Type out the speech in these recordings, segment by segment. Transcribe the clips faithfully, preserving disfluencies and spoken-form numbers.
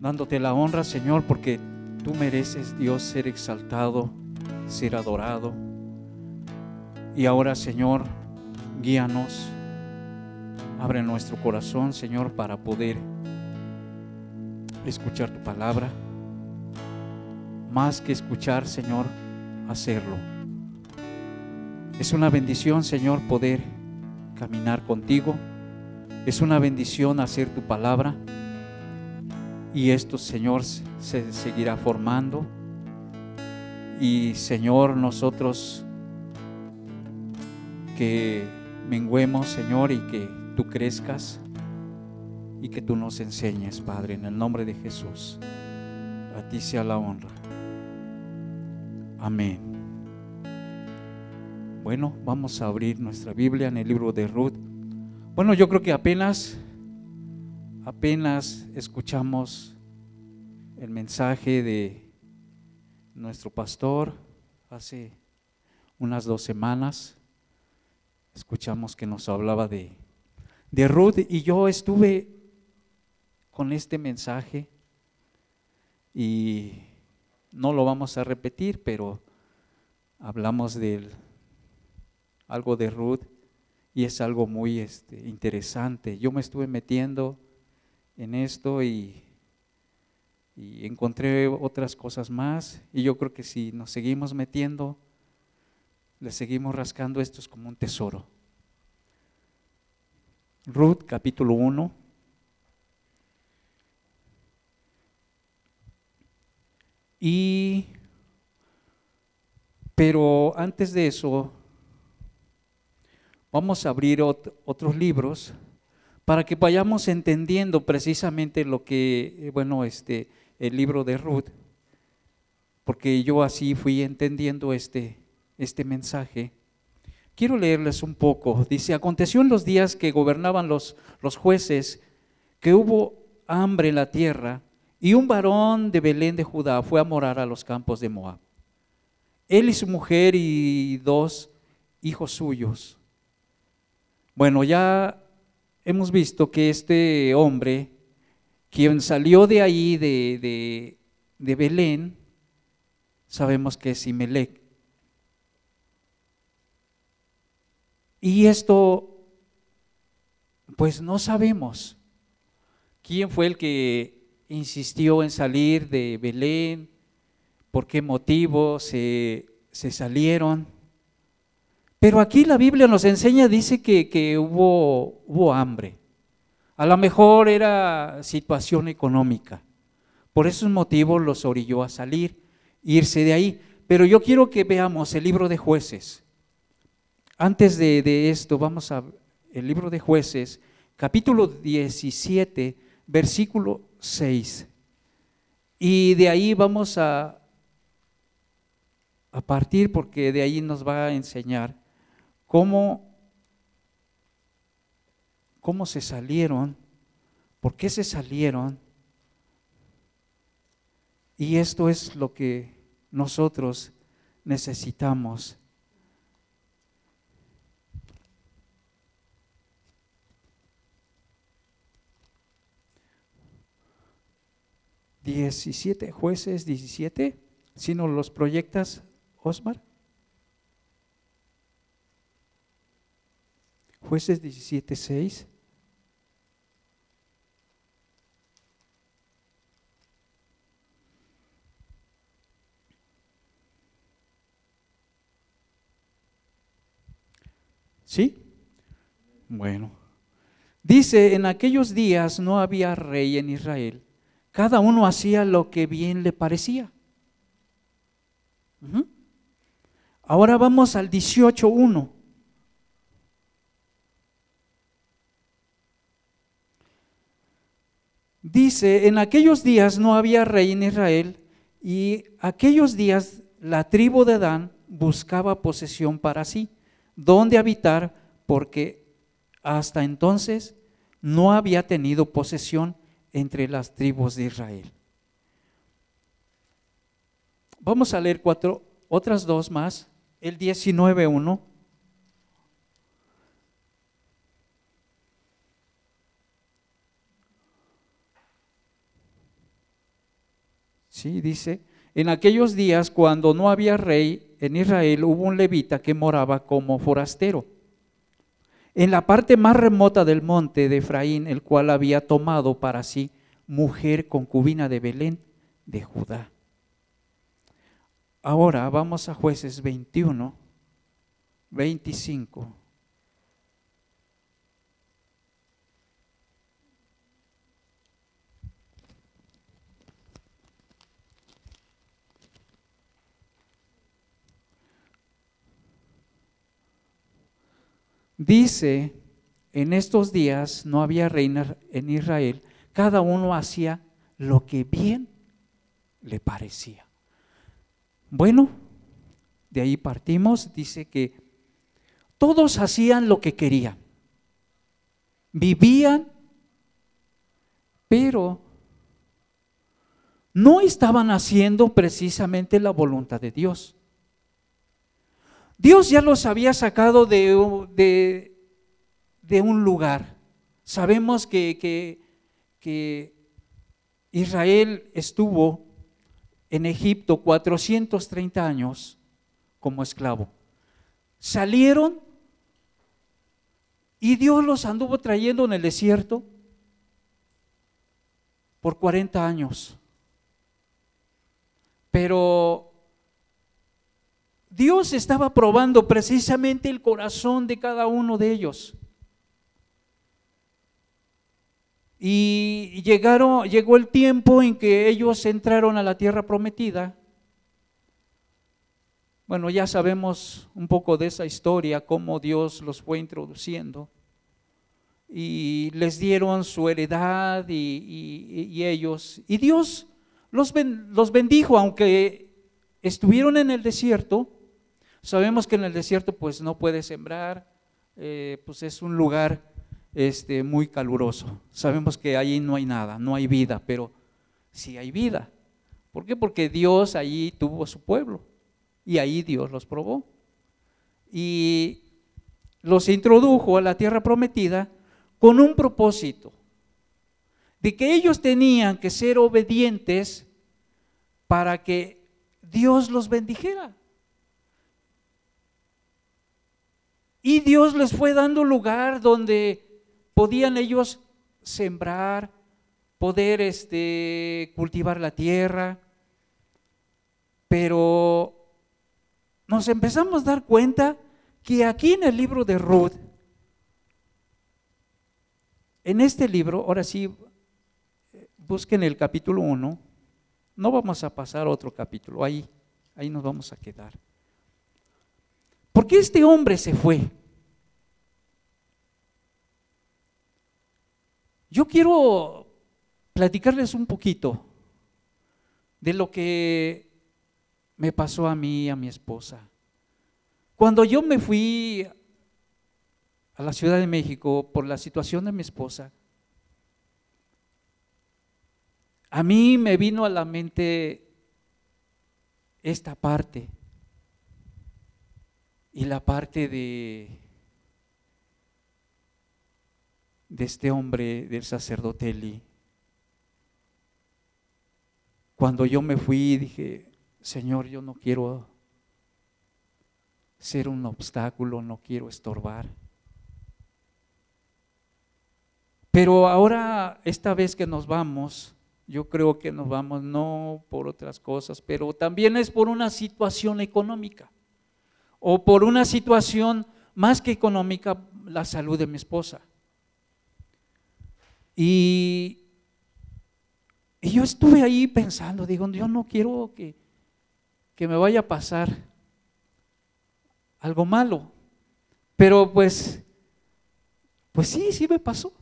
dándote la honra, Señor, porque tú mereces, Dios, ser exaltado, ser adorado. Y ahora, Señor, guíanos, abre nuestro corazón, Señor, para poder escuchar tu palabra. Más que escuchar, Señor, hacerlo. Es una bendición, Señor, poder caminar contigo. Es una bendición hacer tu palabra. Y esto, Señor, se seguirá formando. Y, Señor, nosotros que menguemos, Señor, y que tú crezcas y que tú nos enseñes, Padre, en el nombre de Jesús. A ti sea la honra. Amén. Bueno, vamos a abrir nuestra Biblia en el libro de Ruth. Bueno, yo creo que apenas apenas escuchamos el mensaje de nuestro pastor hace unas dos semanas. Escuchamos que nos hablaba de, de Ruth, y yo estuve con este mensaje y no lo vamos a repetir, pero hablamos de algo de Ruth y es algo muy este, interesante. Yo me estuve metiendo en esto y, y encontré otras cosas más, y yo creo que si nos seguimos metiendo, le seguimos rascando, esto es como un tesoro. Ruth, capítulo uno. Y, pero antes de eso, vamos a abrir ot- otros libros para que vayamos entendiendo precisamente lo que, bueno, este, el libro de Ruth, porque yo así fui entendiendo este, este mensaje. Quiero leerles un poco. Dice: aconteció en los días que gobernaban los, los jueces, que hubo hambre en la tierra, y un varón de Belén de Judá fue a morar a los campos de Moab, él y su mujer y dos hijos suyos. Bueno, ya hemos visto que este hombre, quien salió de ahí, de, de, de Belén, sabemos que es Simelec. Y esto, pues no sabemos quién fue el que insistió en salir de Belén, por qué motivo se, se salieron. Pero aquí la Biblia nos enseña, dice que, que hubo, hubo hambre. A lo mejor era situación económica. Por esos motivos los orilló a salir, irse de ahí. Pero yo quiero que veamos el libro de Jueces. Antes de, de esto, vamos a el libro de Jueces, capítulo diecisiete, versículo seis, y de ahí vamos a, a partir, porque de ahí nos va a enseñar cómo, cómo se salieron, por qué se salieron, y esto es lo que nosotros necesitamos. diecisiete, Jueces diecisiete, si no los proyectas, Osmar. Jueces diecisiete, seis. ¿Sí? Bueno. Dice: en aquellos días no había rey en Israel. Cada uno hacía lo que bien le parecía. Uh-huh. Ahora vamos al dieciocho uno. Dice: en aquellos días no había rey en Israel, y aquellos días la tribu de Dan buscaba posesión para sí, donde habitar, porque hasta entonces no había tenido posesión entre las tribus de Israel. Vamos a leer cuatro, otras dos más. El diecinueve uno. ¿sí? Dice, en aquellos días cuando no había rey en Israel, hubo un levita que moraba como forastero en la parte más remota del monte de Efraín, el cual había tomado para sí mujer concubina de Belén de Judá. Ahora vamos a Jueces veintiuno, veinticinco. Dice, en estos días no había reina en Israel, cada uno hacía lo que bien le parecía. Bueno, de ahí partimos, dice que todos hacían lo que querían, vivían, pero no estaban haciendo precisamente la voluntad de Dios. Dios ya los había sacado de, de, de un lugar. Sabemos que, que, que Israel estuvo en Egipto cuatrocientos treinta años como esclavo. Salieron y Dios los anduvo trayendo en el desierto por cuarenta años. Pero Dios estaba probando precisamente el corazón de cada uno de ellos. Y llegaron, llegó el tiempo en que ellos entraron a la tierra prometida. Bueno, ya sabemos un poco de esa historia, cómo Dios los fue introduciendo. Y les dieron su heredad y, y, y ellos. Y Dios los, ben, los bendijo, aunque estuvieron en el desierto. Sabemos que en el desierto pues no puede sembrar, eh, pues es un lugar este, muy caluroso. Sabemos que ahí no hay nada, no hay vida, pero sí hay vida. ¿Por qué? Porque Dios ahí tuvo su pueblo y ahí Dios los probó. Y los introdujo a la tierra prometida con un propósito, de que ellos tenían que ser obedientes para que Dios los bendijera. Y Dios les fue dando lugar donde podían ellos sembrar, poder este, cultivar la tierra. Pero nos empezamos a dar cuenta que aquí en el libro de Ruth, en este libro, ahora sí, busquen el capítulo uno, no vamos a pasar a otro capítulo, ahí, ahí nos vamos a quedar. ¿Por qué este hombre se fue? Yo quiero platicarles un poquito de lo que me pasó a mí y a mi esposa. Cuando yo me fui a la Ciudad de México por la situación de mi esposa, a mí me vino a la mente esta parte y la parte de, de este hombre, del sacerdote Eli. Cuando yo me fui dije, Señor, yo no quiero ser un obstáculo, no quiero estorbar. Pero ahora, esta vez que nos vamos, yo creo que nos vamos no por otras cosas, pero también es por una situación económica o por una situación más que económica, la salud de mi esposa. Y, y yo estuve ahí pensando, digo, yo no quiero que, que me vaya a pasar algo malo, pero pues, pues sí, sí me pasó.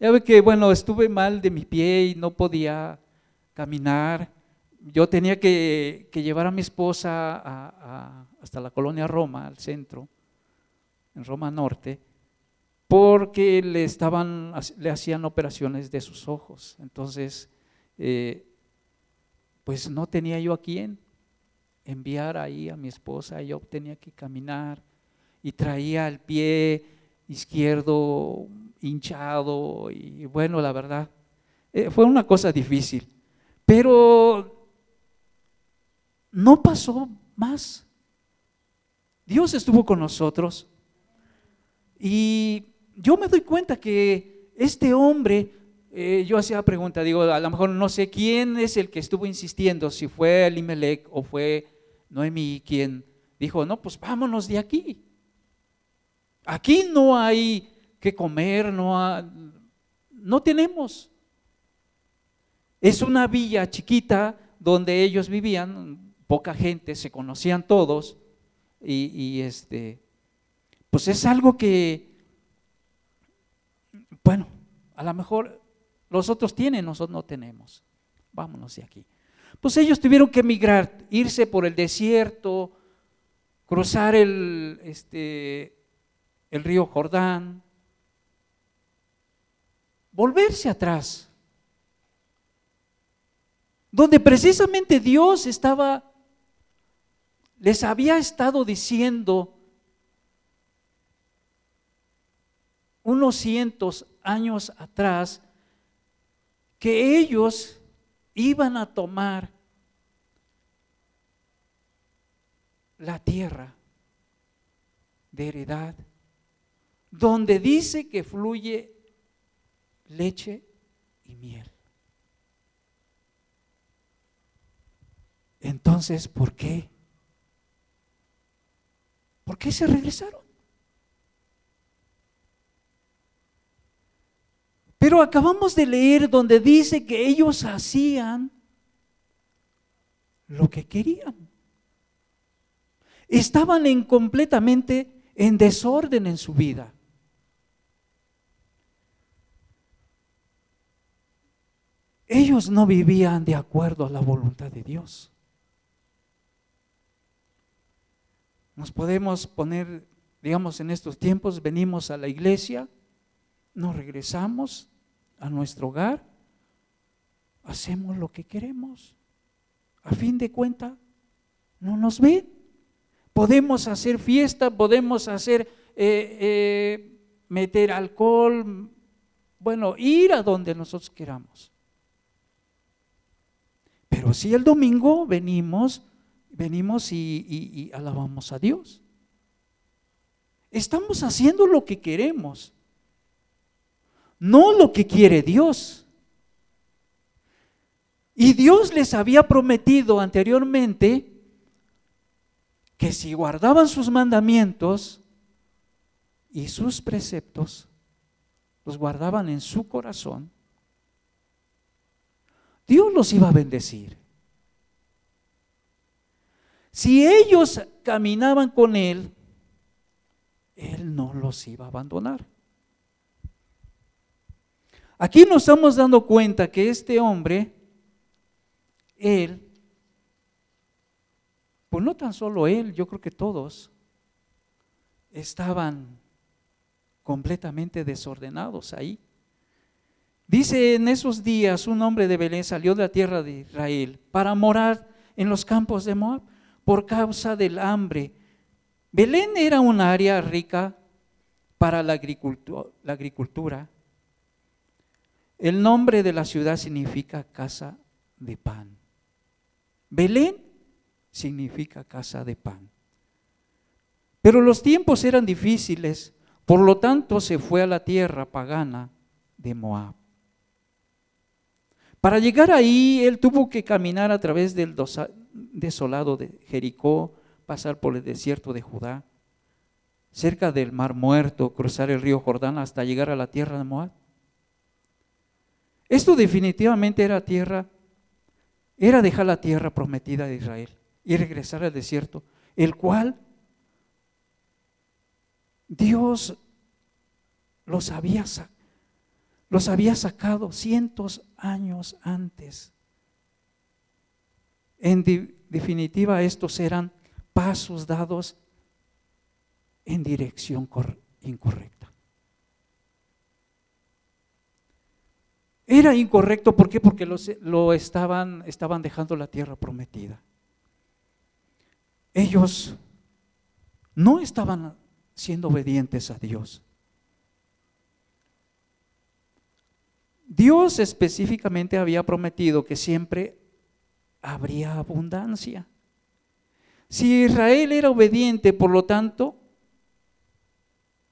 Ya ve que, bueno, estuve mal de mi pie y no podía caminar. Yo tenía que, que llevar a mi esposa a, a, hasta la colonia Roma, al centro, en Roma Norte, porque le, estaban, le hacían operaciones de sus ojos. Entonces, eh, pues no tenía yo a quién enviar ahí a mi esposa. Yo tenía que caminar y traía el pie izquierdo hinchado y bueno, la verdad, eh, fue una cosa difícil, Pero no pasó más. Dios estuvo con nosotros. Y yo me doy cuenta que este hombre, eh, yo hacía la pregunta, digo, a lo mejor no sé quién es el que estuvo insistiendo, si fue Elimelech o fue Noemí quien dijo, no, pues vámonos de aquí. Aquí no hay que comer, no, ha, no tenemos. Es una villa chiquita donde ellos vivían, poca gente, se conocían todos y, y este, pues es algo que, bueno, a lo mejor los otros tienen, nosotros no tenemos, vámonos de aquí. Pues ellos tuvieron que emigrar, irse por el desierto, cruzar el, este, el río Jordán, volverse atrás, donde precisamente Dios estaba, les había estado diciendo unos cientos años atrás que ellos iban a tomar la tierra de heredad, donde dice que fluye leche y miel. Entonces, ¿por qué? ¿Por qué se regresaron? Pero acabamos de leer donde dice que ellos hacían lo que querían. Estaban en completamente en desorden en su vida. Ellos no vivían de acuerdo a la voluntad de Dios. Nos podemos poner, digamos, en estos tiempos, venimos a la iglesia, nos regresamos a nuestro hogar, hacemos lo que queremos. A fin de cuentas, no nos ven. Podemos hacer fiesta, podemos hacer, eh, eh, meter alcohol, bueno, ir a donde nosotros queramos. Pero si el domingo venimos, Venimos y, y, y alabamos a Dios. Estamos haciendo lo que queremos, no lo que quiere Dios. Y Dios les había prometido anteriormente que si guardaban sus mandamientos y sus preceptos, los guardaban en su corazón, Dios los iba a bendecir. Si ellos caminaban con Él, Él no los iba a abandonar. Aquí nos estamos dando cuenta que este hombre, él, pues no tan solo él, yo creo que todos, estaban completamente desordenados ahí. Dice, en esos días un hombre de Belén salió de la tierra de Israel para morar en los campos de Moab, por causa del hambre. Belén era un área rica para la agricultura, la agricultura. El nombre de la ciudad significa casa de pan. Belén significa casa de pan. Pero los tiempos eran difíciles, por lo tanto se fue a la tierra pagana de Moab. Para llegar ahí, él tuvo que caminar a través del dosa, desolado de Jericó, pasar por el desierto de Judá, cerca del Mar Muerto, cruzar el río Jordán hasta llegar a la tierra de Moab. Esto definitivamente era tierra, era dejar la tierra prometida de Israel y regresar al desierto, el cual Dios los había sacado. Los había sacado cientos años antes. En di- definitiva, estos eran pasos dados en dirección cor- incorrecta. Era incorrecto, ¿por qué? Porque los, lo estaban, estaban dejando la tierra prometida. Ellos no estaban siendo obedientes a Dios. Dios específicamente había prometido que siempre habría abundancia. Si Israel era obediente, por lo tanto,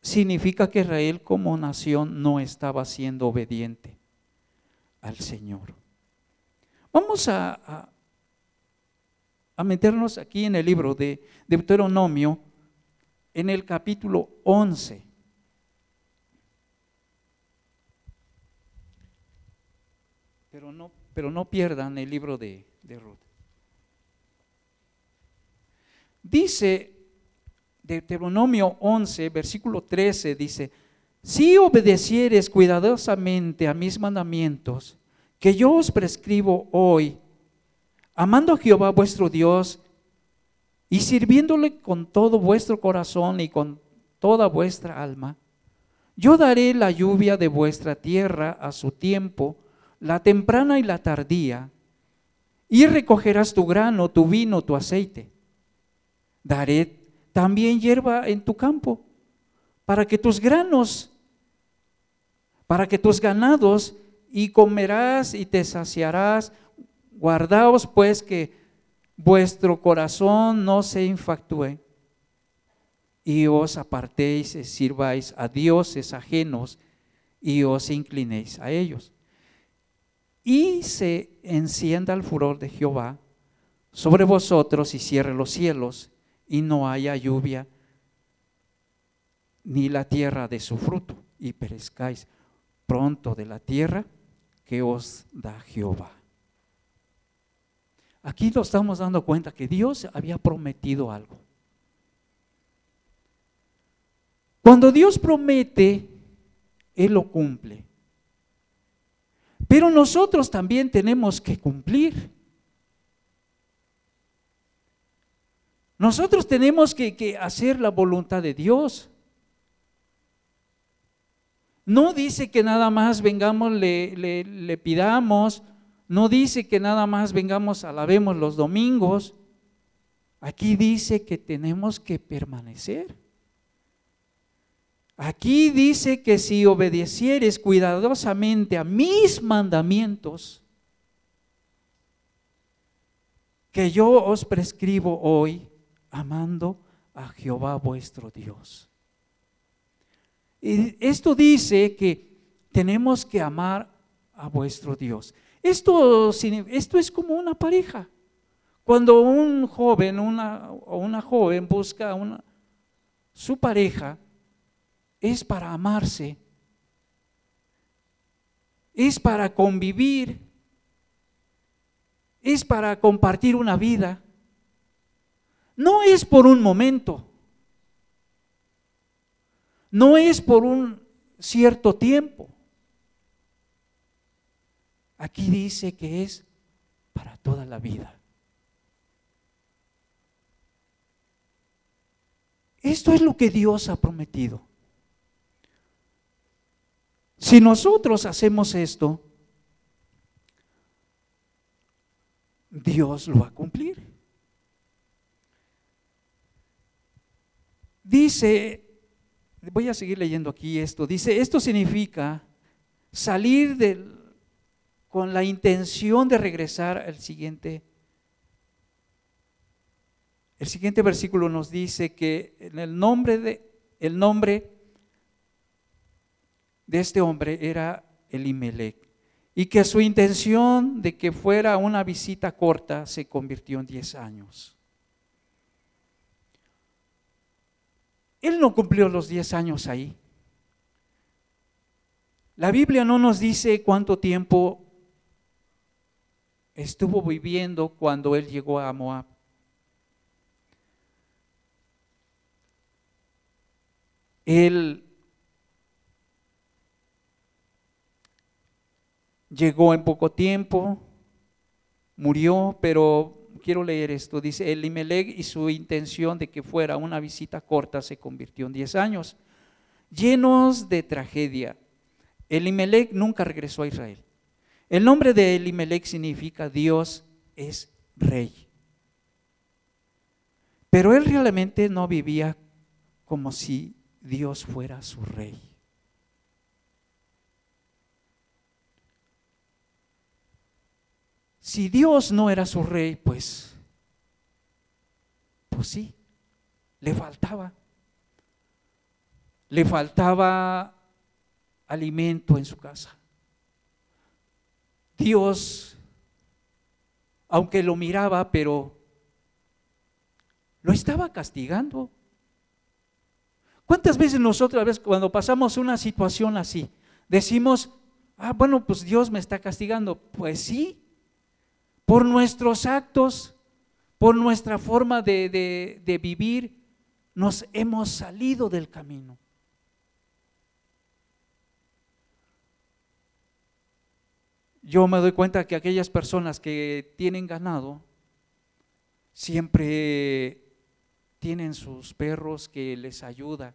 significa que Israel como nación no estaba siendo obediente al Señor. Vamos a, a, a meternos aquí en el libro de Deuteronomio, en el capítulo once. Pero no, pero no pierdan el libro de, de Ruth. Dice Deuteronomio once, versículo trece, dice: si obedecieres cuidadosamente a mis mandamientos que yo os prescribo hoy, amando a Jehová vuestro Dios y sirviéndole con todo vuestro corazón y con toda vuestra alma, yo daré la lluvia de vuestra tierra a su tiempo, la temprana y la tardía, y recogerás tu grano, tu vino, tu aceite. Daré también hierba en tu campo, para que tus granos, para que tus ganados, y comerás y te saciarás. Guardaos pues que vuestro corazón no se infactúe, y os apartéis y sirváis a dioses ajenos, y os inclinéis a ellos. Y se encienda el furor de Jehová sobre vosotros, y cierre los cielos, y no haya lluvia, ni la tierra de su fruto, y perezcáis pronto de la tierra que os da Jehová. Aquí nos estamos dando cuenta que Dios había prometido algo. Cuando Dios promete, Él lo cumple. Pero nosotros también tenemos que cumplir. Nosotros tenemos que, que hacer la voluntad de Dios. No dice que nada más vengamos, le, le, le pidamos. No dice que nada más vengamos, alabemos los domingos. Aquí dice que tenemos que permanecer. Aquí dice que si obedecieres cuidadosamente a mis mandamientos que yo os prescribo hoy, amando a Jehová vuestro Dios. Y esto dice que tenemos que amar a vuestro Dios. Esto, esto es como una pareja. Cuando un joven una, o una joven busca una, su pareja, es para amarse, es para convivir, es para compartir una vida. No es por un momento, no es por un cierto tiempo. Aquí dice que es para toda la vida. Esto es lo que Dios ha prometido. Si nosotros hacemos esto, Dios lo va a cumplir. Dice, voy a seguir leyendo aquí esto, dice, esto significa salir del, con la intención de regresar al siguiente. El siguiente versículo nos dice que en el nombre de, el nombre de este hombre era Elimelech, y que su intención de que fuera una visita corta se convirtió en diez años. Él no cumplió los diez años ahí. La Biblia no nos dice cuánto tiempo estuvo viviendo cuando él llegó a Moab. Él llegó en poco tiempo, murió, pero quiero leer esto. Dice, Elimelech y su intención de que fuera una visita corta se convirtió en diez años, llenos de tragedia. Elimelech nunca regresó a Israel. El nombre de Elimelech significa Dios es rey. Pero él realmente no vivía como si Dios fuera su rey. Si Dios no era su rey, pues, pues sí, le faltaba. Le faltaba alimento en su casa. Dios, aunque lo miraba, pero lo estaba castigando. ¿Cuántas veces nosotros, a veces, cuando pasamos una situación así, decimos, ah, bueno, pues Dios me está castigando? Pues sí, por nuestros actos, por nuestra forma de, de, de vivir, nos hemos salido del camino. Yo me doy cuenta que aquellas personas que tienen ganado siempre tienen sus perros que les ayuda,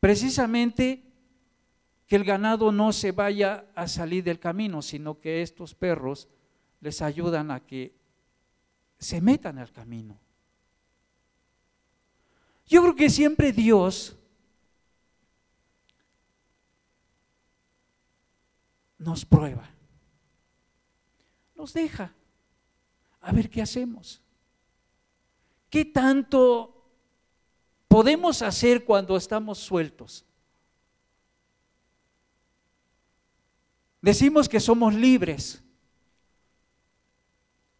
precisamente que el ganado no se vaya a salir del camino, sino que estos perros les ayudan a que se metan al camino. Yo creo que siempre Dios nos prueba. Nos deja, a ver qué hacemos. ¿Qué tanto podemos hacer cuando estamos sueltos? Decimos que somos libres,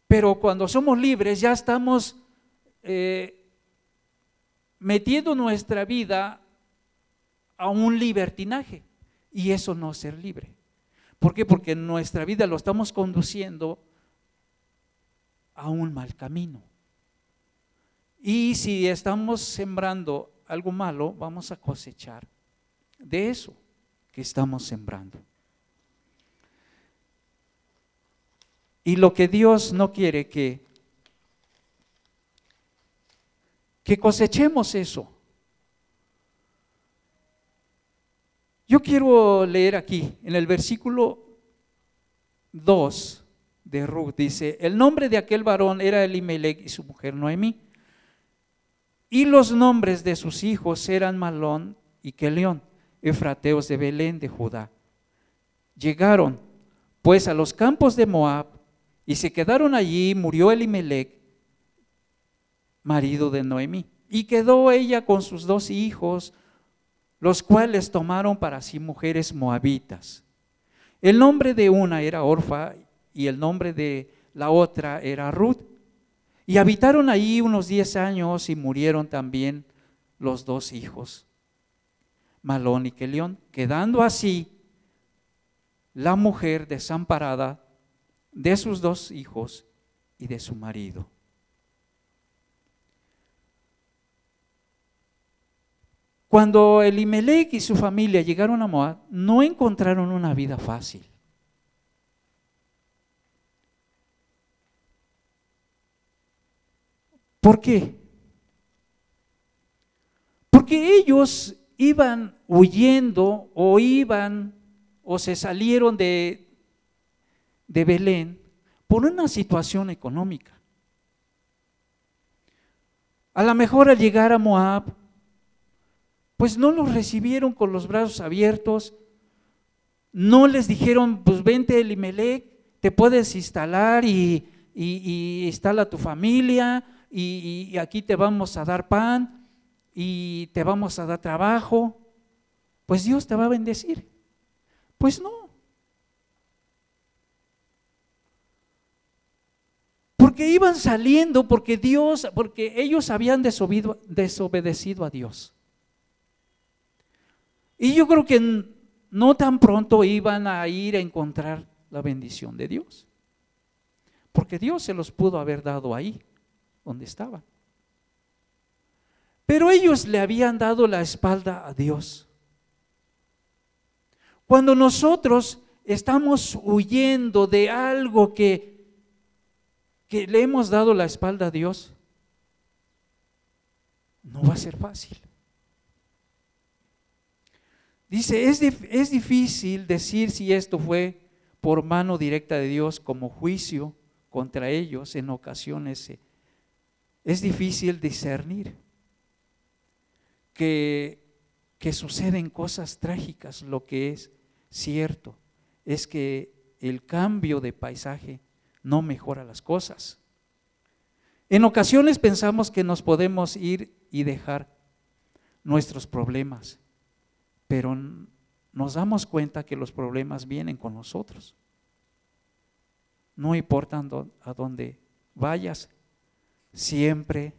pero cuando somos libres ya estamos eh, metiendo nuestra vida a un libertinaje, y eso no es ser libre. ¿Por qué? Porque en nuestra vida lo estamos conduciendo a un mal camino. Y si estamos sembrando algo malo, vamos a cosechar de eso que estamos sembrando. Y lo que Dios no quiere que, que cosechemos eso. Yo quiero leer aquí, en el versículo dos de Ruth, dice: el nombre de aquel varón era Elimelech y su mujer Noemí, y los nombres de sus hijos eran Malón y Kelión, Efrateos de Belén de Judá. Llegaron pues a los campos de Moab y se quedaron allí. Murió Elimelech, marido de Noemí, y quedó ella con sus dos hijos, los cuales tomaron para sí mujeres moabitas. El nombre de una era Orfa y el nombre de la otra era Ruth. Y habitaron allí unos diez años y murieron también los dos hijos, Malón y Kelión, quedando así la mujer desamparada de sus dos hijos y de su marido. Cuando Elimelech y su familia llegaron a Moab, no encontraron una vida fácil. ¿Por qué? Porque ellos iban huyendo o iban o se salieron de, de Belén por una situación económica. A lo mejor al llegar a Moab, pues no los recibieron con los brazos abiertos, no les dijeron, pues vente Elimelech, te puedes instalar y, y, y instala tu familia y, y aquí te vamos a dar pan y te vamos a dar trabajo, pues Dios te va a bendecir. Pues no. Porque iban saliendo, porque Dios, porque ellos habían desobedido, desobedecido a Dios. Y yo creo que no tan pronto iban a ir a encontrar la bendición de Dios, porque Dios se los pudo haber dado ahí donde estaban. Pero ellos le habían dado la espalda a Dios. Cuando nosotros estamos huyendo de algo que, que le hemos dado la espalda a Dios, no va a ser fácil. Dice, es, es difícil decir si esto fue por mano directa de Dios como juicio contra ellos. En ocasiones es difícil discernir que, que suceden cosas trágicas. Lo que es cierto es que el cambio de paisaje no mejora las cosas. En ocasiones pensamos que nos podemos ir y dejar nuestros problemas, pero nos damos cuenta que los problemas vienen con nosotros. No importa a dónde vayas, siempre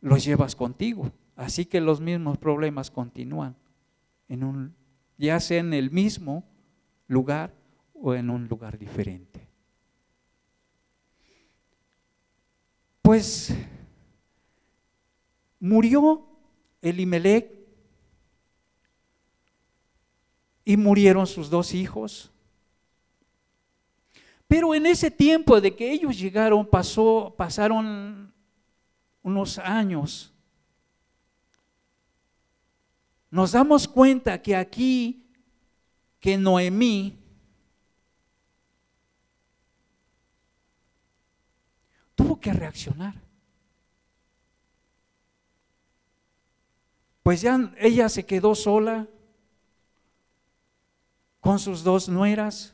los llevas contigo. Así que los mismos problemas continúan, en un, ya sea en el mismo lugar o en un lugar diferente. Pues murió Elimelech y murieron sus dos hijos. Pero en ese tiempo de que ellos llegaron, pasó, pasaron unos años. Nos damos cuenta que aquí, que Noemí tuvo que reaccionar. Pues ya ella se quedó sola con sus dos nueras,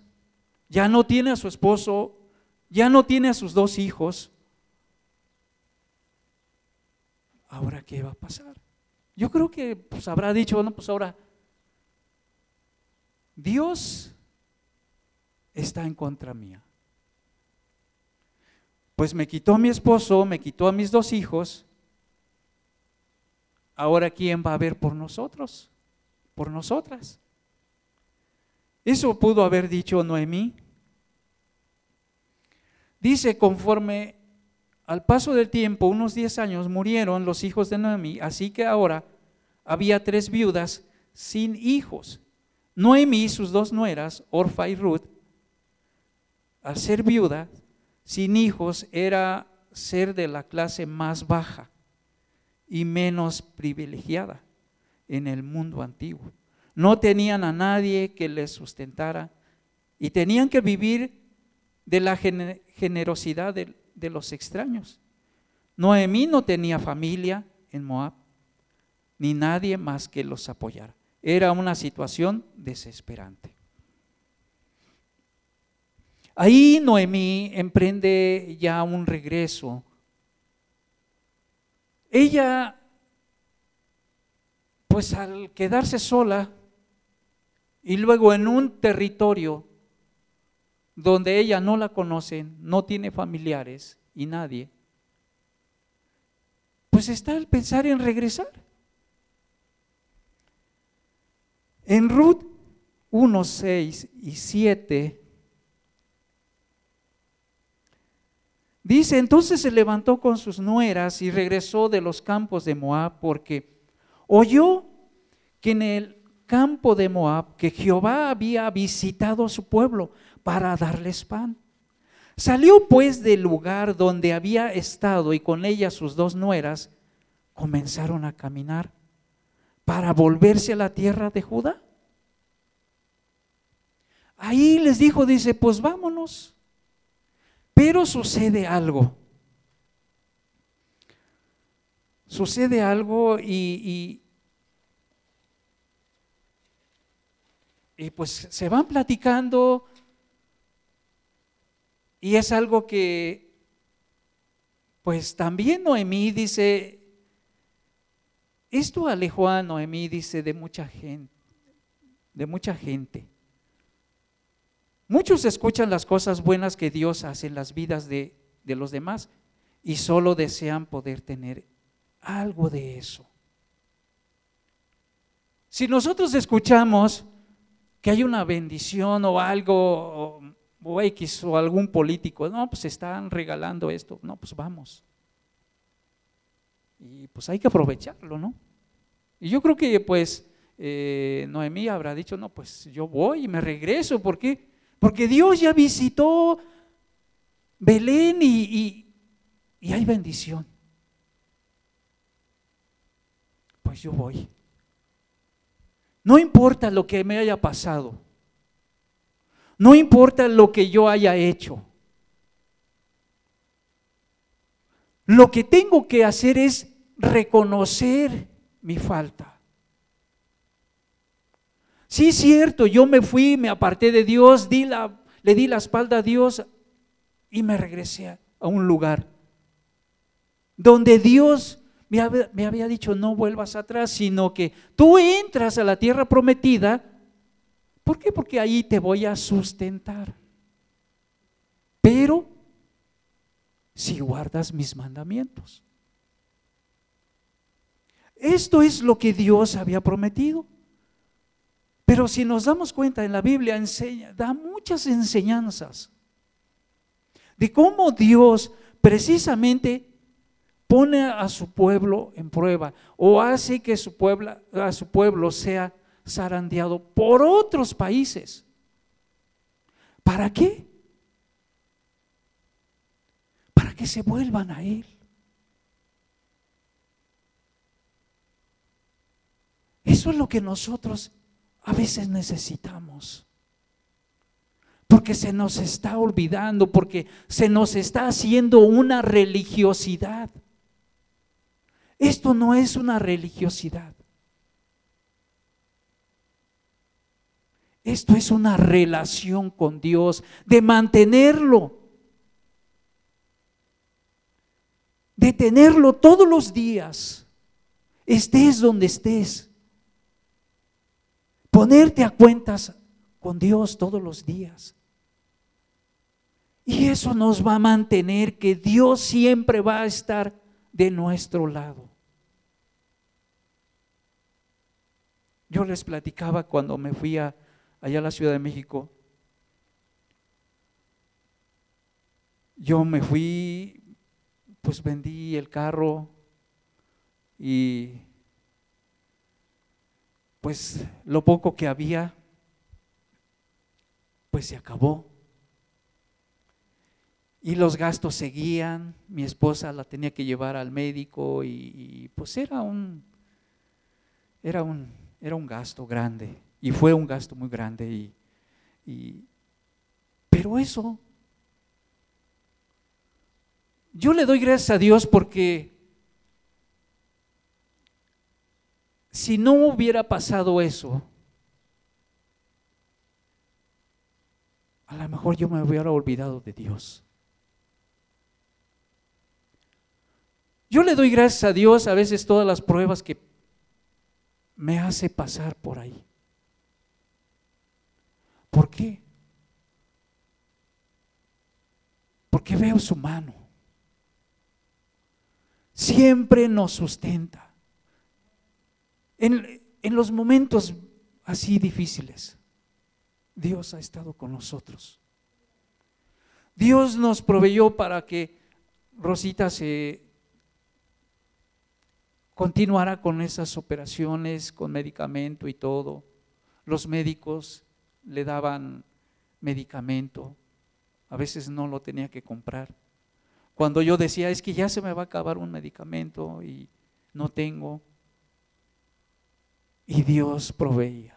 ya no tiene a su esposo, ya no tiene a sus dos hijos. ¿Ahora qué va a pasar? Yo creo que pues, habrá dicho, no, pues ahora Dios está en contra mía. Pues me quitó a mi esposo, me quitó a mis dos hijos. Ahora, ¿quién va a ver por nosotros? Por nosotras. Eso pudo haber dicho Noemí. Dice, conforme al paso del tiempo, unos diez años, murieron los hijos de Noemí, así que ahora había tres viudas sin hijos. Noemí y sus dos nueras, Orfa y Ruth, al ser viuda, sin hijos, era ser de la clase más baja y menos privilegiada en el mundo antiguo. No tenían a nadie que les sustentara y tenían que vivir de la generosidad de, de los extraños. Noemí no tenía familia en Moab, ni nadie más que los apoyara. Era una situación desesperante. Ahí Noemí emprende ya un regreso. Ella, pues al quedarse sola, y luego en un territorio donde ella no la conoce, no tiene familiares y nadie, pues está al pensar en regresar. En Ruth uno, seis y siete dice, entonces se levantó con sus nueras y regresó de los campos de Moab, porque oyó que en el campo de Moab, que Jehová había visitado a su pueblo para darles pan. Salió pues del lugar donde había estado, y con ella sus dos nueras comenzaron a caminar para volverse a la tierra de Judá. Ahí les dijo, dice, pues vámonos. Pero sucede algo. Sucede algo y... y Y pues se van platicando, y es algo que pues también Noemí dice, esto alejó a Noemí, dice, de mucha gente, de mucha gente. Muchos escuchan las cosas buenas que Dios hace en las vidas de, de los demás y solo desean poder tener algo de eso. Si nosotros escuchamos que hay una bendición o algo, o, o X, o algún político, no, pues están regalando esto, no, pues vamos. Y pues hay que aprovecharlo, ¿no? Y yo creo que pues eh, Noemí habrá dicho, no, pues yo voy y me regreso, ¿por qué? Porque Dios ya visitó Belén y, y, y hay bendición. Pues yo voy. No importa lo que me haya pasado, no importa lo que yo haya hecho, lo que tengo que hacer es reconocer mi falta. Sí, es cierto, yo me fui, me aparté de Dios, di la, le di la espalda a Dios y me regresé a un lugar donde Dios me había, me había dicho no vuelvas atrás, sino que tú entras a la tierra prometida. ¿Por qué? Porque ahí te voy a sustentar. Pero si guardas mis mandamientos. Esto es lo que Dios había prometido. Pero si nos damos cuenta, en la Biblia enseña, da muchas enseñanzas de cómo Dios precisamente pone a su pueblo en prueba o hace que su pueblo, a su pueblo sea zarandeado por otros países. ¿Para qué? Para que se vuelvan a Él. Eso es lo que nosotros a veces necesitamos, porque se nos está olvidando, porque se nos está haciendo una religiosidad. Esto no es una religiosidad. Esto es una relación con Dios, de mantenerlo, de tenerlo todos los días, estés donde estés. Ponerte a cuentas con Dios todos los días. Y eso nos va a mantener que Dios siempre va a estar de nuestro lado. Yo les platicaba cuando me fui a, allá a la Ciudad de México. Yo me fui, pues vendí el carro y... pues lo poco que había, pues se acabó. Y los gastos seguían, mi esposa la tenía que llevar al médico y, y pues era un, era un, era un gasto grande y fue un gasto muy grande. Y, y, pero eso, yo le doy gracias a Dios porque... si no hubiera pasado eso, a lo mejor yo me hubiera olvidado de Dios. Yo le doy gracias a Dios a veces todas las pruebas que me hace pasar por ahí. ¿Por qué? Porque veo su mano. Siempre nos sustenta. En, en los momentos así difíciles, Dios ha estado con nosotros. Dios nos proveyó para que Rosita se continuara con esas operaciones, con medicamento y todo. Los médicos le daban medicamento, a veces no lo tenía que comprar. Cuando yo decía, es que ya se me va a acabar un medicamento y no tengo. Y Dios proveía.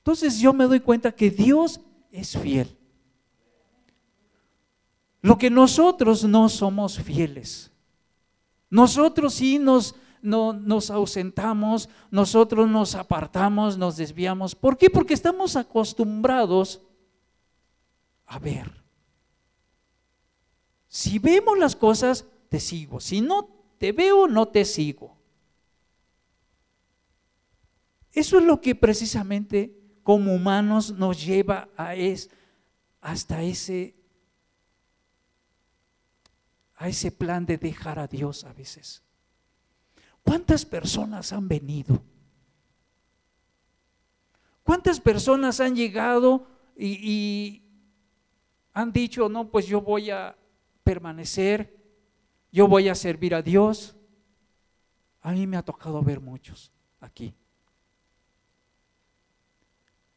Entonces yo me doy cuenta que Dios es fiel. Lo que nosotros no somos fieles. Nosotros sí nos, no, nos ausentamos, nosotros nos apartamos, nos desviamos. ¿Por qué? Porque estamos acostumbrados a ver. Si vemos las cosas, te sigo. Si no te veo, no te sigo. Eso es lo que precisamente como humanos nos lleva a es, hasta ese, a ese plan de dejar a Dios a veces. ¿Cuántas personas han venido? ¿Cuántas personas han llegado y, y han dicho, no, pues yo voy a permanecer, yo voy a servir a Dios? A mí me ha tocado ver muchos aquí.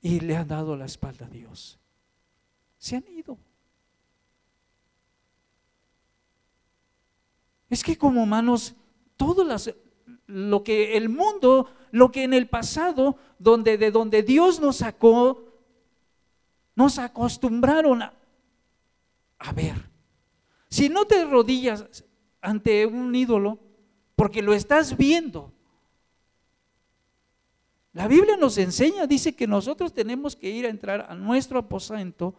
Y le han dado la espalda a Dios. Se han ido. Es que como humanos, todo las, lo que el mundo, lo que en el pasado, donde, de donde Dios nos sacó, nos acostumbraron a, a ver. Si no te rodillas ante un ídolo, porque lo estás viendo, La Biblia nos enseña, dice que nosotros tenemos que ir a entrar a nuestro aposento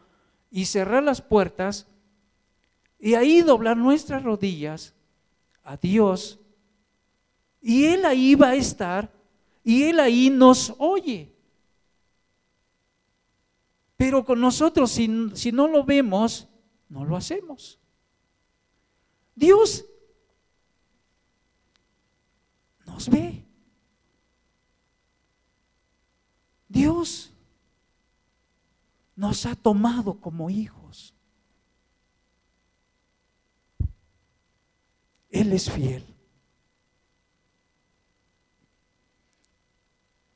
y cerrar las puertas y ahí doblar nuestras rodillas a Dios. Y Él ahí va a estar y Él ahí nos oye. Pero con nosotros, si, si no lo vemos, no lo hacemos. Dios nos ve. Dios nos ha tomado como hijos. Él es fiel.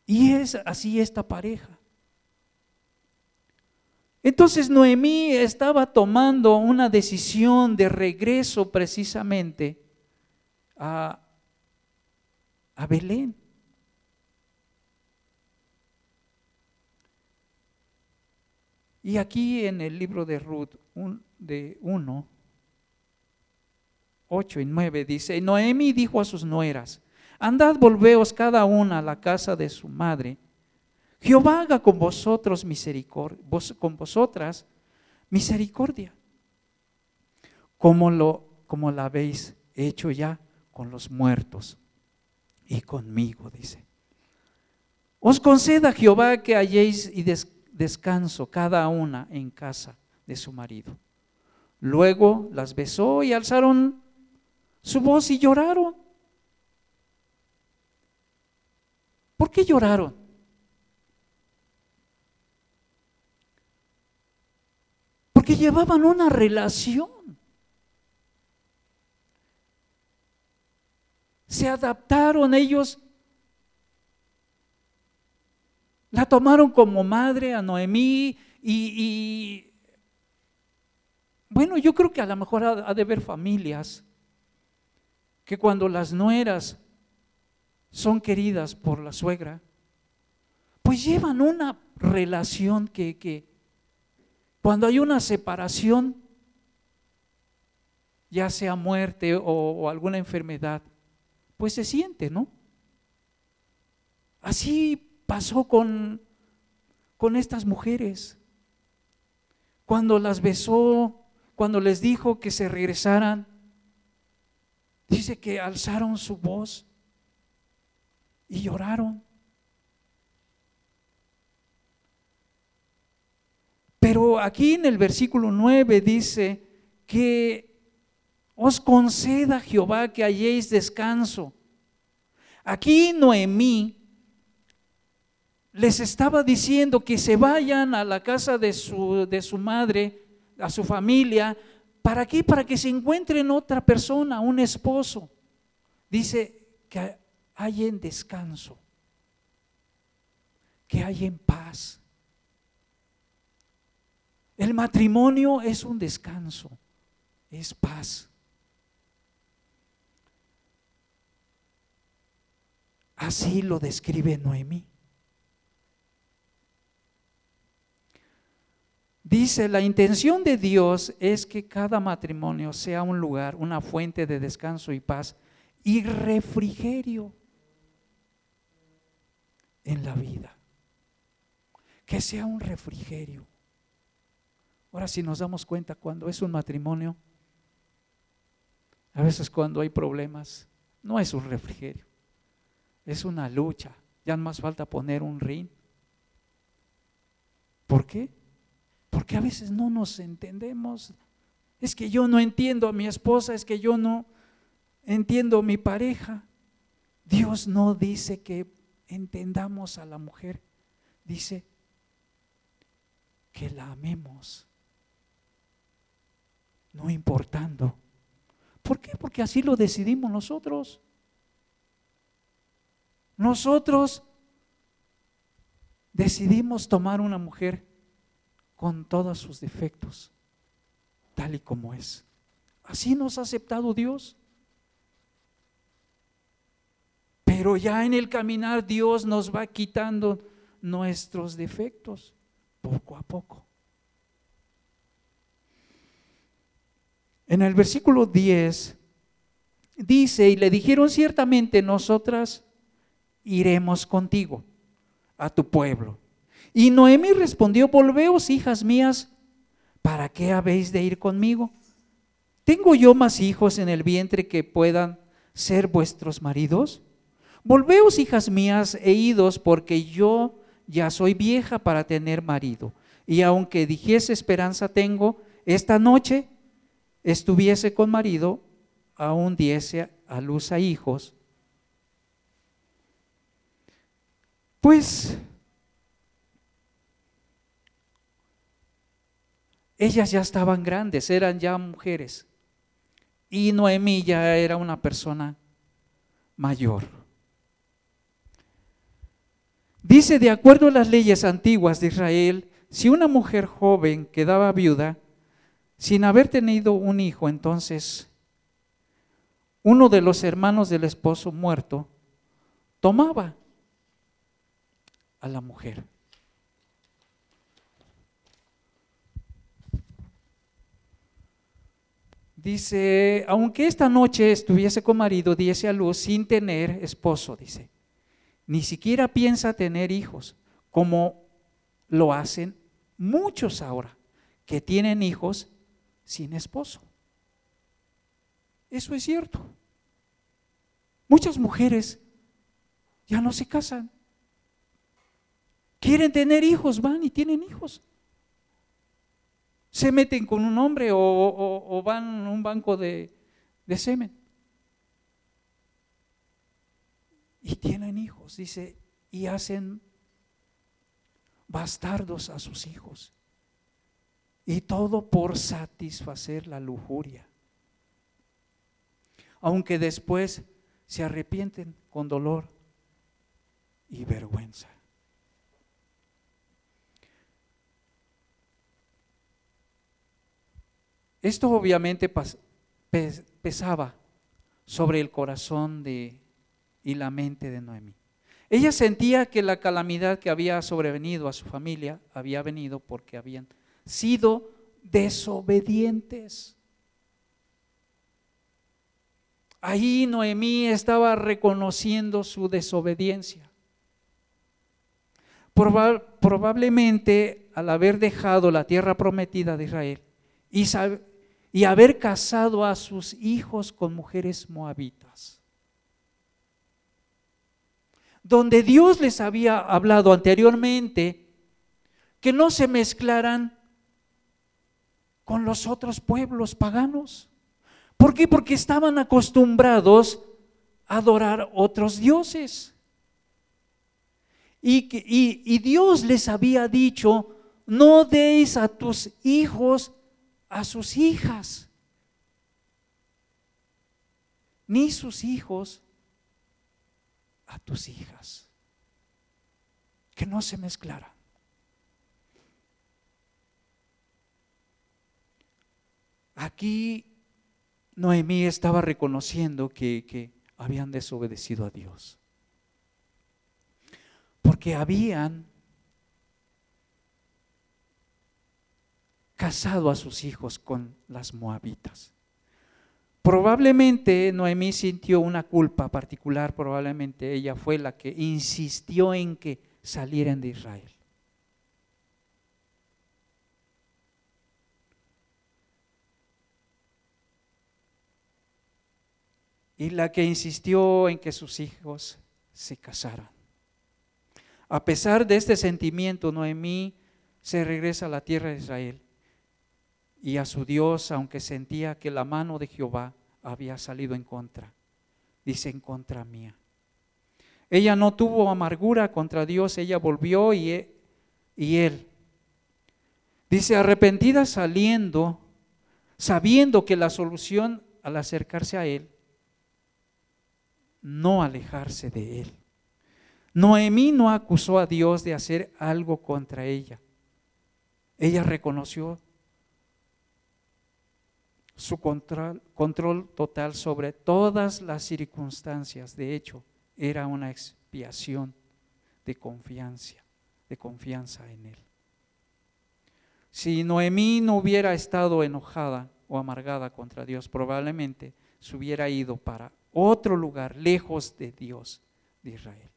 Y es así esta pareja. Entonces Noemí estaba tomando una decisión de regreso precisamente a, a Belén. Y aquí en el libro de Ruth, un, de uno, ocho y nueve, dice: Noemí dijo a sus nueras: andad, volveos cada una a la casa de su madre. Jehová haga con vosotros misericordia, vos, con vosotras misericordia, como lo, como la habéis hecho ya con los muertos y conmigo, dice. Os conceda Jehová que halléis y des, descanso cada una en casa de su marido. Luego las besó y alzaron su voz y lloraron. ¿Por qué lloraron? Que llevaban una relación, se adaptaron ellos, la tomaron como madre a Noemí y, y bueno, yo creo que a lo mejor ha, ha de haber familias que cuando las nueras son queridas por la suegra, pues llevan una relación que, que cuando hay una separación, ya sea muerte o, o alguna enfermedad, pues se siente, ¿no? Así pasó con, con estas mujeres. Cuando las besó, cuando les dijo que se regresaran, dice que alzaron su voz y lloraron. Pero aquí en el versículo nueve dice que os conceda Jehová que halléis descanso. Aquí Noemí les estaba diciendo que se vayan a la casa de su, de su madre, a su familia. ¿Para qué? Para que se encuentren otra persona, un esposo. Dice que hallen descanso, que hallen paz. El matrimonio es un descanso, es paz. Así lo describe Noemí. Dice, la intención de Dios es que cada matrimonio sea un lugar, una fuente de descanso y paz y refrigerio en la vida. Que sea un refrigerio. Ahora si nos damos cuenta, cuando es un matrimonio, a veces cuando hay problemas, no es un refrigerio, es una lucha. Ya no más falta poner un ring. ¿Por qué? Porque a veces no nos entendemos. Es que yo no entiendo a mi esposa, es que yo no entiendo a mi pareja. Dios no dice que entendamos a la mujer, dice que la amemos. No importando. ¿Por qué? Porque así lo decidimos nosotros. Nosotros decidimos tomar una mujer con todos sus defectos, tal y como es. Así nos ha aceptado Dios. Pero ya en el caminar Dios nos va quitando nuestros defectos, poco a poco. En el versículo diez dice, y le dijeron: ciertamente nosotras iremos contigo, a tu pueblo. Y Noemí respondió: volveos, hijas mías, ¿para qué habéis de ir conmigo? ¿Tengo yo más hijos en el vientre que puedan ser vuestros maridos? Volveos, hijas mías, e idos, porque yo ya soy vieja para tener marido. Y aunque dijese esperanza tengo, esta noche estuviese con marido, aún diese a luz a hijos. Pues ellas ya estaban grandes, eran ya mujeres, y Noemí ya era una persona mayor. Dice: de acuerdo a las leyes antiguas de Israel, si una mujer joven quedaba viuda sin haber tenido un hijo, entonces uno de los hermanos del esposo muerto tomaba a la mujer. Dice: aunque esta noche estuviese con marido, diese a luz sin tener esposo, dice, ni siquiera piensa tener hijos, como lo hacen muchos ahora, que tienen hijos sin esposo. Eso es cierto. Muchas mujeres ya no se casan. Quieren tener hijos, van y tienen hijos. Se meten con un hombre o, o, o van a un banco de, de semen. Y tienen hijos, dice, y hacen bastardos a sus hijos. Y todo por satisfacer la lujuria. Aunque después se arrepienten con dolor y vergüenza. Esto obviamente pas, pes, pesaba sobre el corazón de, y la mente de Noemí. Ella sentía que la calamidad que había sobrevenido a su familia había venido porque habían sido desobedientes. Ahí Noemí estaba reconociendo su desobediencia. Probab- probablemente al haber dejado la tierra prometida de Israel y saber y haber casado a sus hijos con mujeres moabitas, donde Dios les había hablado anteriormente que no se mezclaran con los otros pueblos paganos. ¿Por qué? Porque estaban acostumbrados a adorar otros dioses. Y, que, y, y Dios les había dicho: no deis a tus hijos a sus hijas, ni sus hijos a tus hijas, que no se mezclaran. Aquí Noemí estaba reconociendo que, que habían desobedecido a Dios, porque habían casado a sus hijos con las moabitas. Probablemente Noemí sintió una culpa particular, probablemente ella fue la que insistió en que salieran de Israel. Y la que insistió en que sus hijos se casaran. A pesar de este sentimiento, Noemí se regresa a la tierra de Israel y a su Dios, aunque sentía que la mano de Jehová había salido en contra. Dice: en contra mía. Ella no tuvo amargura contra Dios, ella volvió y, y él. Dice: arrepentida saliendo, sabiendo que la solución al acercarse a él, no alejarse de él. Noemí no acusó a Dios de hacer algo contra ella. Ella reconoció su control, control total sobre todas las circunstancias. De hecho, era una expiación de confianza, de confianza en él. Si Noemí no hubiera estado enojada o amargada contra Dios, probablemente se hubiera ido para otro lugar lejos de Dios de Israel.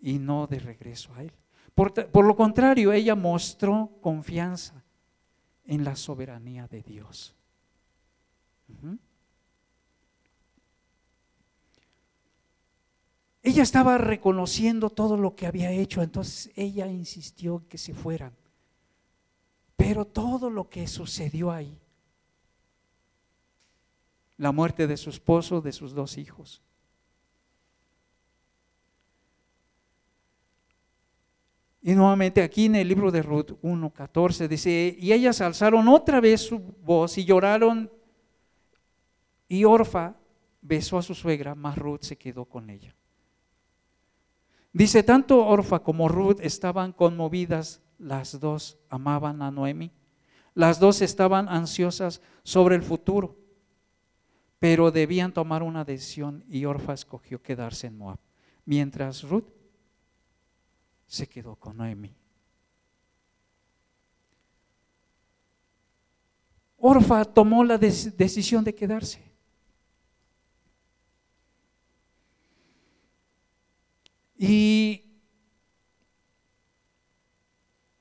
y no de regreso a él. Por, por lo contrario, ella mostró confianza en la soberanía de Dios. Uh-huh. Ella estaba reconociendo todo lo que había hecho, entonces ella insistió que se fueran. Pero todo lo que sucedió ahí, la muerte de su esposo, de sus dos hijos. Y nuevamente aquí en el libro de Ruth uno catorce dice, y ellas alzaron otra vez su voz y lloraron, y Orfa besó a su suegra, mas Ruth se quedó con ella. Dice, tanto Orfa como Ruth estaban conmovidas, las dos amaban a Noemí, las dos estaban ansiosas sobre el futuro, pero debían tomar una decisión, y Orfa escogió quedarse en Moab, mientras Ruth se quedó con Noemí. Orfa tomó la des- decisión de quedarse. Y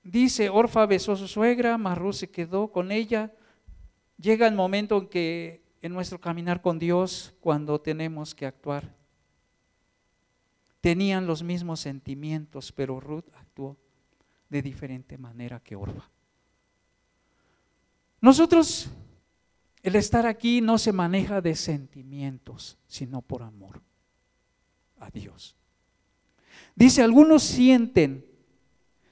dice, Orfa besó a su suegra, mas Ruth se quedó con ella. Llega el momento en que en nuestro caminar con Dios, cuando tenemos que actuar. Tenían los mismos sentimientos, pero Ruth actuó de diferente manera que Orfa. Nosotros, el estar aquí no se maneja de sentimientos, sino por amor a Dios. Dice, algunos sienten,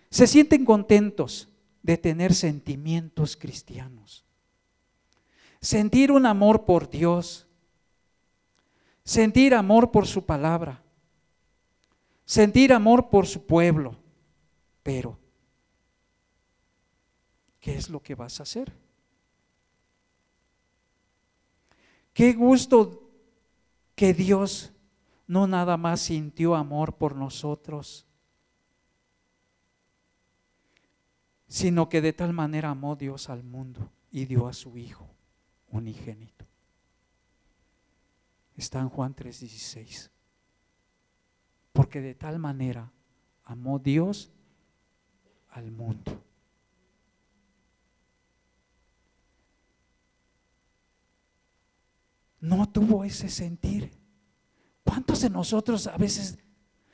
se sienten contentos de tener sentimientos cristianos. Sentir un amor por Dios, sentir amor por su palabra, sentir amor por su pueblo. Pero, ¿qué es lo que vas a hacer? Qué gusto que Dios no nada más sintió amor por nosotros, sino que de tal manera amó Dios al mundo y dio a su Hijo unigénito. Está en Juan tres dieciséis. Porque de tal manera amó Dios al mundo. No tuvo ese sentir. ¿Cuántos de nosotros a veces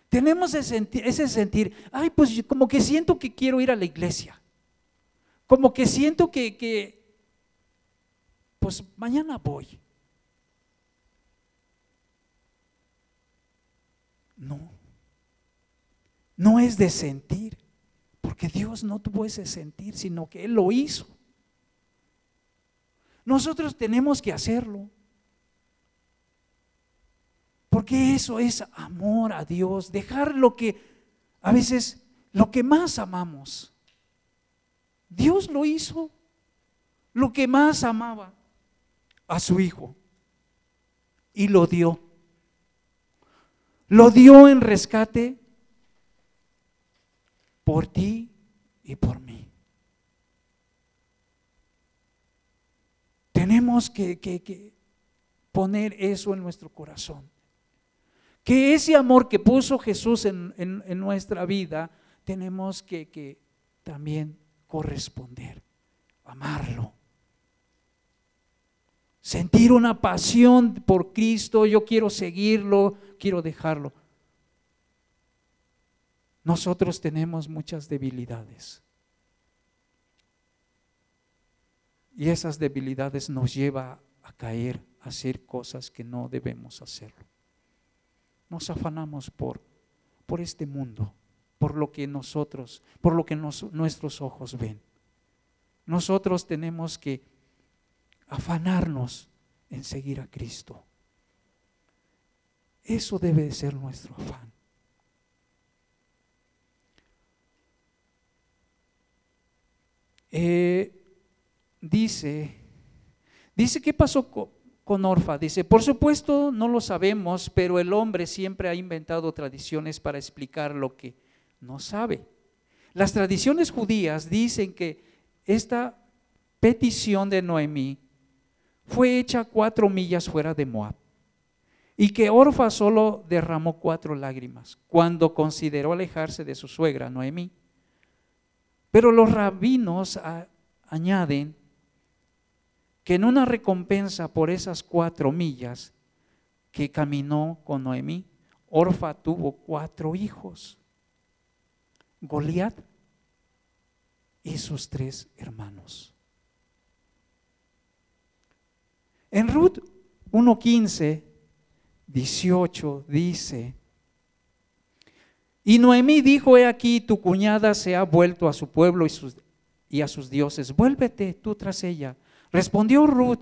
tenemos ese sentir, ese sentir? Ay, pues como que siento que quiero ir a la iglesia. Como que siento que, que pues mañana voy. No, no es de sentir, porque Dios no tuvo ese sentir, sino que Él lo hizo. Nosotros tenemos que hacerlo. Porque eso es amor a Dios, dejar lo que a veces, lo que más amamos. Dios lo hizo, lo que más amaba, a su Hijo, y lo dio. Lo dio en rescate por ti y por mí. Tenemos que, que, que poner eso en nuestro corazón. Que ese amor que puso Jesús en, en, en nuestra vida, tenemos que, que también corresponder, amarlo. Sentir una pasión por Cristo, yo quiero seguirlo, quiero dejarlo. Nosotros tenemos muchas debilidades. Y esas debilidades nos lleva a caer, a hacer cosas que no debemos hacerlo. Nos afanamos por, por este mundo, por lo que nosotros, por lo que nos, nuestros ojos ven. Nosotros tenemos que afanarnos en seguir a Cristo. Eso debe de ser nuestro afán. Eh, dice, dice, ¿qué pasó con? Con Orfa? Dice, por supuesto no lo sabemos, pero el hombre siempre ha inventado tradiciones para explicar lo que no sabe. Las tradiciones judías dicen que esta petición de Noemí fue hecha cuatro millas fuera de Moab y que Orfa solo derramó cuatro lágrimas cuando consideró alejarse de su suegra Noemí. Pero los rabinos a, añaden que en una recompensa por esas cuatro millas que caminó con Noemí, Orfa tuvo cuatro hijos: Goliat y sus tres hermanos. En Ruth uno quince, dieciocho dice: y Noemí dijo: he aquí tu cuñada se ha vuelto a su pueblo y, sus, y a sus dioses, vuélvete tú tras ella. Respondió Ruth: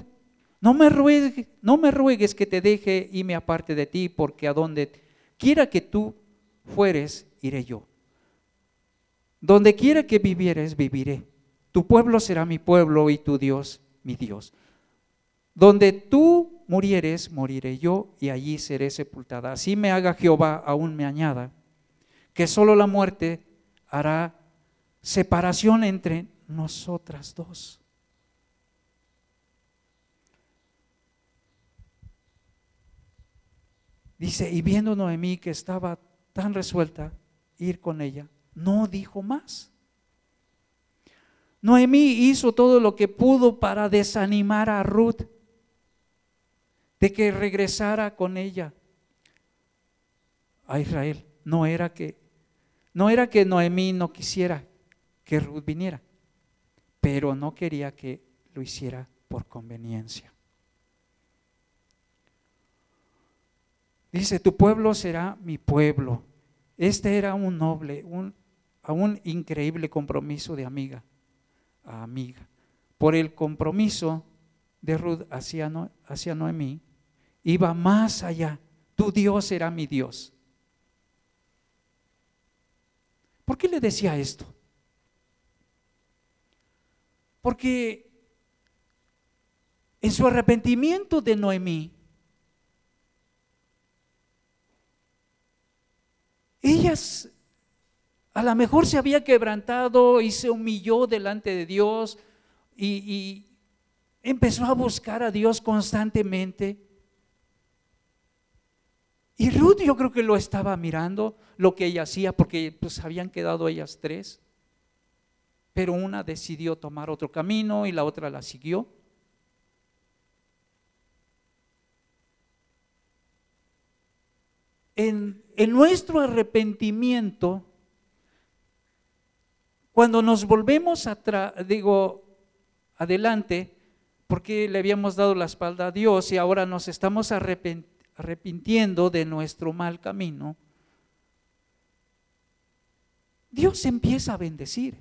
no me ruegues, no me ruegues que te deje y me aparte de ti, porque a donde quiera que tú fueres, iré yo. Donde quiera que vivieres, viviré. Tu pueblo será mi pueblo y tu Dios, mi Dios. Donde tú murieres, moriré yo y allí seré sepultada. Así me haga Jehová, aún me añada, que solo la muerte hará separación entre nosotras dos. Dice, y viendo Noemí que estaba tan resuelta ir con ella, no dijo más. Noemí hizo todo lo que pudo para desanimar a Ruth de que regresara con ella a Israel. No era que, no era que Noemí no quisiera que Ruth viniera, pero no quería que lo hiciera por conveniencia. Dice, tu pueblo será mi pueblo. Este era un noble, un, un increíble compromiso de amiga a amiga. Por el compromiso de Ruth hacia, no, hacia Noemí, iba más allá. Tu Dios será mi Dios. ¿Por qué le decía esto? Porque en su arrepentimiento de Noemí, ellas a lo mejor se había quebrantado y se humilló delante de Dios y, y empezó a buscar a Dios constantemente. Y Ruth, yo creo que lo estaba mirando, lo que ella hacía, porque pues habían quedado ellas tres, pero una decidió tomar otro camino y la otra la siguió. En, en nuestro arrepentimiento, cuando nos volvemos atrás, digo, adelante, porque le habíamos dado la espalda a Dios y ahora nos estamos arrepintiendo de nuestro mal camino, Dios empieza a bendecir.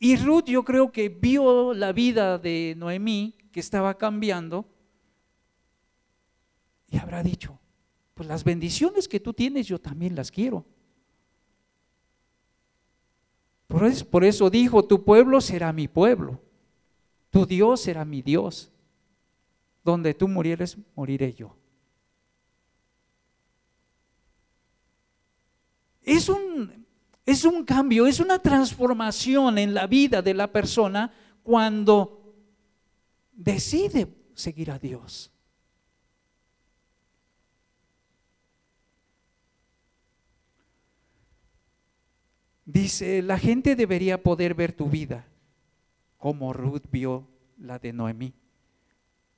Y Ruth, yo creo que vio la vida de Noemí que estaba cambiando, y habrá dicho, pues las bendiciones que tú tienes yo también las quiero. Por eso, por eso dijo, tu pueblo será mi pueblo, tu Dios será mi Dios, donde tú murieres, moriré yo. Es un, es un cambio, es una transformación en la vida de la persona cuando decide seguir a Dios. Dice, la gente debería poder ver tu vida como Ruth vio la de Noemí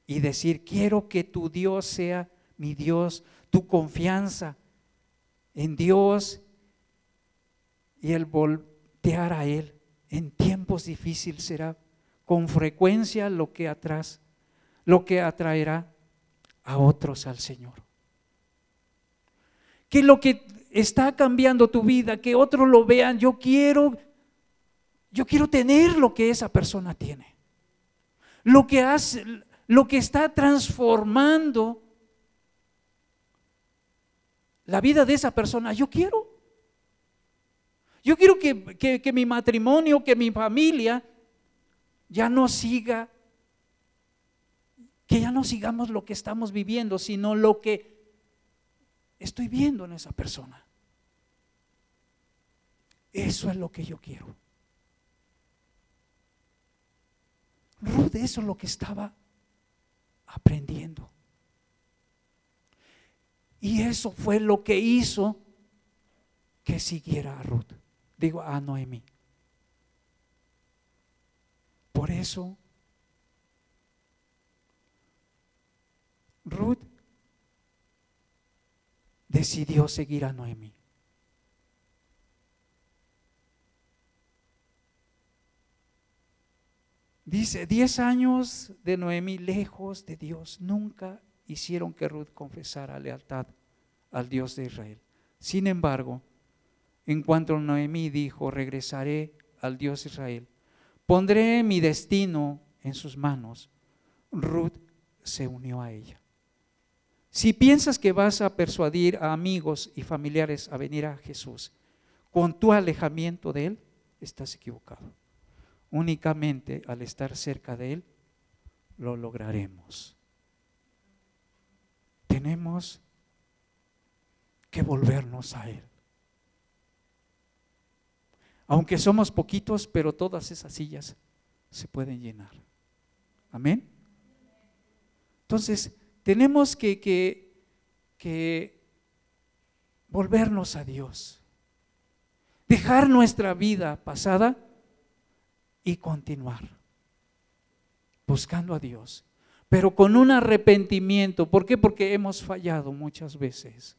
y decir, quiero que tu Dios sea mi Dios, tu confianza en Dios y el voltear a Él en tiempos difíciles será con frecuencia lo que atrás, lo que atraerá a otros al Señor. Que lo que está cambiando tu vida, que otros lo vean, yo quiero, yo quiero tener lo que esa persona tiene, lo que hace, lo que está transformando la vida de esa persona, yo quiero, yo quiero que, que, que mi matrimonio, que mi familia ya no siga, que ya no sigamos lo que estamos viviendo, sino lo que estoy viendo en esa persona. Eso es lo que yo quiero. Ruth, eso es lo que estaba aprendiendo. Y eso fue lo que hizo que siguiera a Ruth, digo a Noemí. Por eso Ruth decidió seguir a Noemí. Dice, diez años de Noemí lejos de Dios nunca hicieron que Ruth confesara lealtad al Dios de Israel. Sin embargo, en cuanto Noemí dijo, regresaré al Dios de Israel, pondré mi destino en sus manos, Ruth se unió a ella. Si piensas que vas a persuadir a amigos y familiares a venir a Jesús con tu alejamiento de Él, estás equivocado. Únicamente al estar cerca de Él, lo lograremos. Tenemos que volvernos a Él. Aunque somos poquitos, pero todas esas sillas se pueden llenar. Amén. Entonces, tenemos que, que, que volvernos a Dios, dejar nuestra vida pasada y continuar buscando a Dios, pero con un arrepentimiento. ¿Por qué? Porque hemos fallado muchas veces.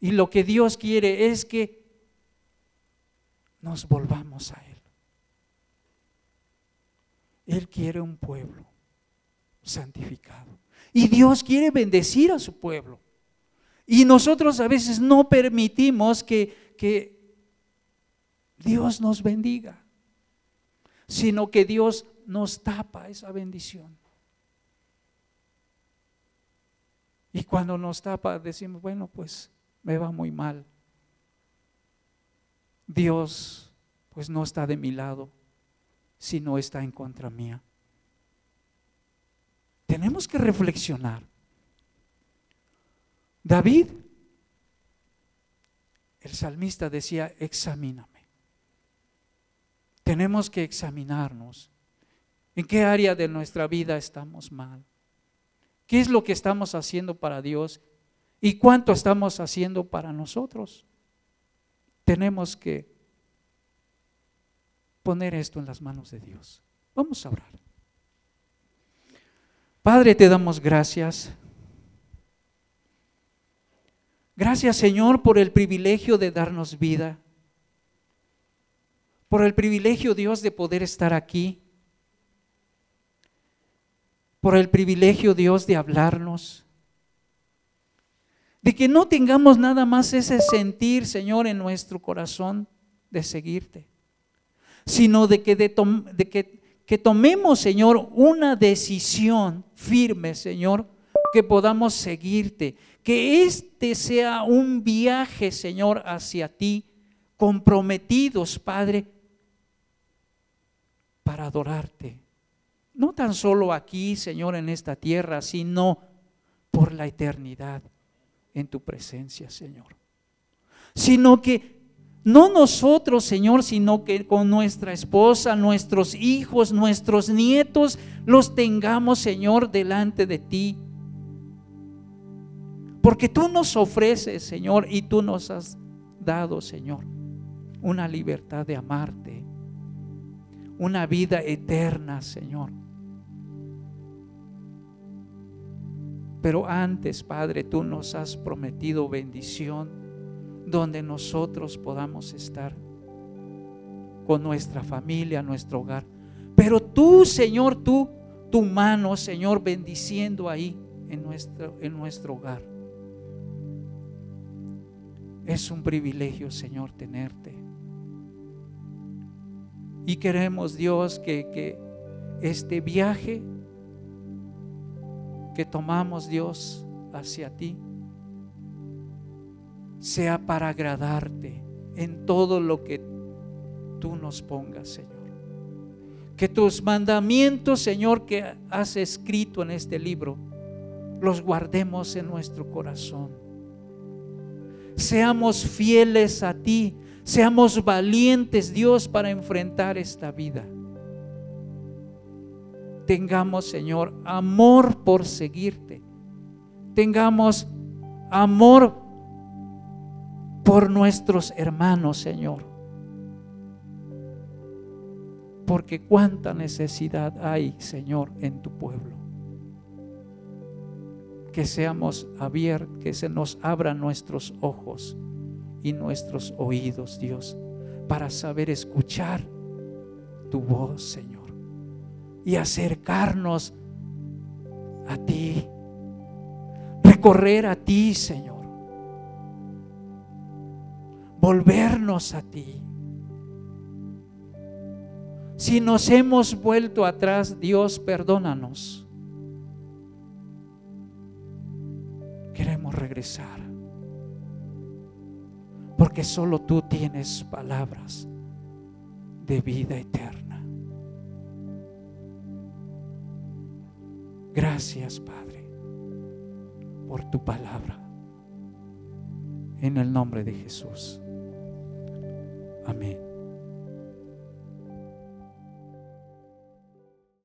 Y lo que Dios quiere es que nos volvamos a Él. Él quiere un pueblo santificado. Y Dios quiere bendecir a su pueblo. Y nosotros a veces no permitimos que, que Dios nos bendiga, sino que Dios nos tapa esa bendición. Y cuando nos tapa decimos, bueno, pues me va muy mal. Dios pues no está de mi lado, sino está en contra mía. Tenemos que reflexionar. David, el salmista, decía, examíname. Tenemos que examinarnos. ¿En qué área de nuestra vida estamos mal? ¿Qué es lo que estamos haciendo para Dios? ¿Y cuánto estamos haciendo para nosotros? Tenemos que poner esto en las manos de Dios. Vamos a orar. Padre, te damos gracias. Gracias, Señor, por el privilegio de darnos vida, por el privilegio, Dios, de poder estar aquí, por el privilegio, Dios, de hablarnos, de que no tengamos nada más ese sentir, Señor, en nuestro corazón de seguirte, sino de que, de tom- de que Que tomemos, Señor, una decisión firme, Señor, que podamos seguirte. Que este sea un viaje, Señor, hacia ti, comprometidos, Padre, para adorarte. No tan solo aquí, Señor, en esta tierra, sino por la eternidad en tu presencia, Señor. Sino que no nosotros, Señor, sino que con nuestra esposa, nuestros hijos, nuestros nietos, los tengamos, Señor, delante de ti. Porque tú nos ofreces, Señor, y tú nos has dado, Señor, una libertad de amarte, una vida eterna, Señor. Pero antes, Padre, tú nos has prometido bendición, donde nosotros podamos estar con nuestra familia, nuestro hogar. Pero tú, Señor, tú, tu mano, Señor, bendiciendo ahí en nuestro, en nuestro hogar. Es un privilegio, Señor, tenerte. Y queremos, Dios, que, que este viaje que tomamos, Dios, hacia ti, sea para agradarte en todo lo que tú nos pongas, Señor. Que tus mandamientos, Señor, que has escrito en este libro, los guardemos en nuestro corazón. Seamos fieles a ti, seamos valientes, Dios, para enfrentar esta vida. tengamos, Señor, amor por seguirte, tengamos amor por nuestros hermanos, Señor, porque cuánta necesidad hay, Señor, en tu pueblo. Que seamos abiertos, que se nos abran nuestros ojos y nuestros oídos, Dios, para saber escuchar tu voz, Señor, y acercarnos a ti, recorrer a ti, Señor, volvernos a ti. Si nos hemos vuelto atrás, Dios, perdónanos. Queremos regresar, porque solo tú tienes palabras de vida eterna. Gracias, Padre, por tu palabra. En el nombre de Jesús. Amén.